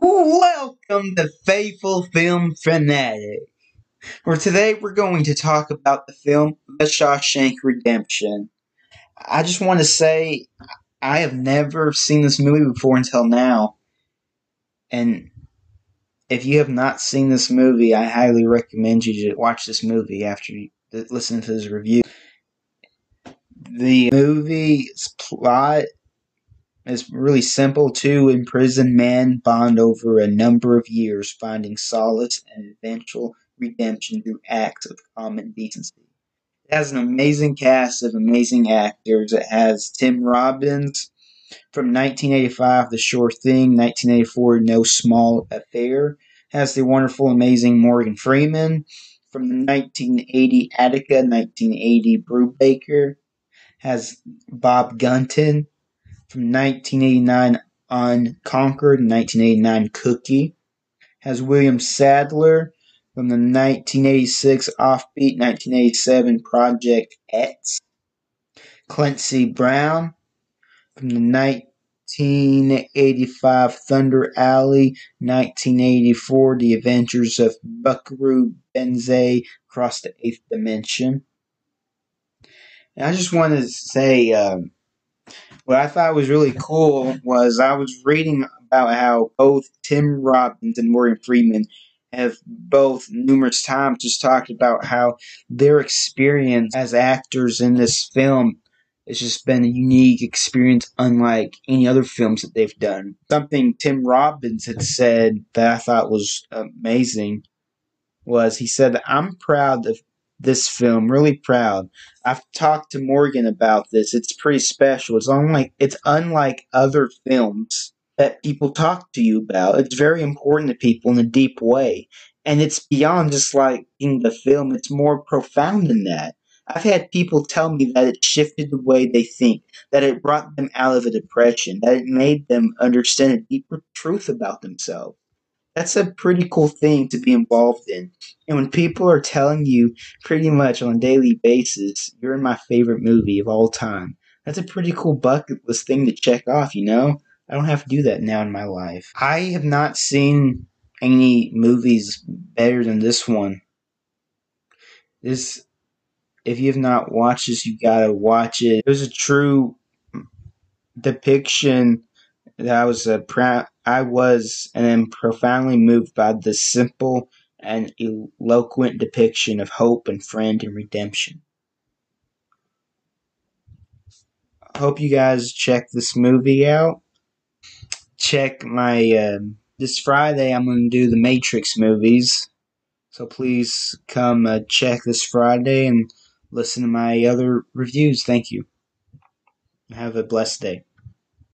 Welcome to Faithful Film Fanatic, where today we're going to talk about the film The Shawshank Redemption. I just want to say I have never seen this movie before until now, and if you have not seen this movie, I highly recommend you to watch this movie after you listen to this review. The movie's plot is really simple. Two imprisoned men bond over a number of years, finding solace and eventual redemption through acts of common decency. It has an amazing cast of amazing actors. It has Tim Robbins from 1985, The Sure Thing, 1984, No Small Affair. It has the wonderful, amazing Morgan Freeman from the 1980 Attica, 1980 Brubaker. It has Bob Gunton from 1989, Unconquered, 1989, Cookie. Has William Sadler from the 1986 Offbeat, 1987, Project X. Clancy Brown from the 1985, Thunder Alley, 1984, The Adventures of Buckaroo Benze, Across the Eighth Dimension. And I just want to say, what I thought was really cool was I was reading about how both Tim Robbins and Morgan Freeman have both numerous times just talked about how their experience as actors in this film has just been a unique experience unlike any other films that they've done. Something Tim Robbins had said that I thought was amazing was he said, "I'm proud of this film, really proud. I've talked to Morgan about this. It's pretty special. It's unlike other films that people talk to you about. It's very important to people in a deep way. And it's beyond just like in the film. It's more profound than that. I've had people tell me that it shifted the way they think, that it brought them out of a depression, that it made them understand a deeper truth about themselves." That's a pretty cool thing to be involved in. And when people are telling you pretty much on a daily basis, "You're in my favorite movie of all time," that's a pretty cool bucket list thing to check off, you know? I don't have to do that now in my life. I have not seen any movies better than this one. This, if you have not watched this, you gotta watch it. It was a true depiction that I was profoundly moved by this simple and eloquent depiction of hope and friend and redemption. I hope you guys check this movie out. Check my this Friday I'm going to do the Matrix movies, so please come check this Friday and listen to my other reviews. Thank you. Have a blessed day.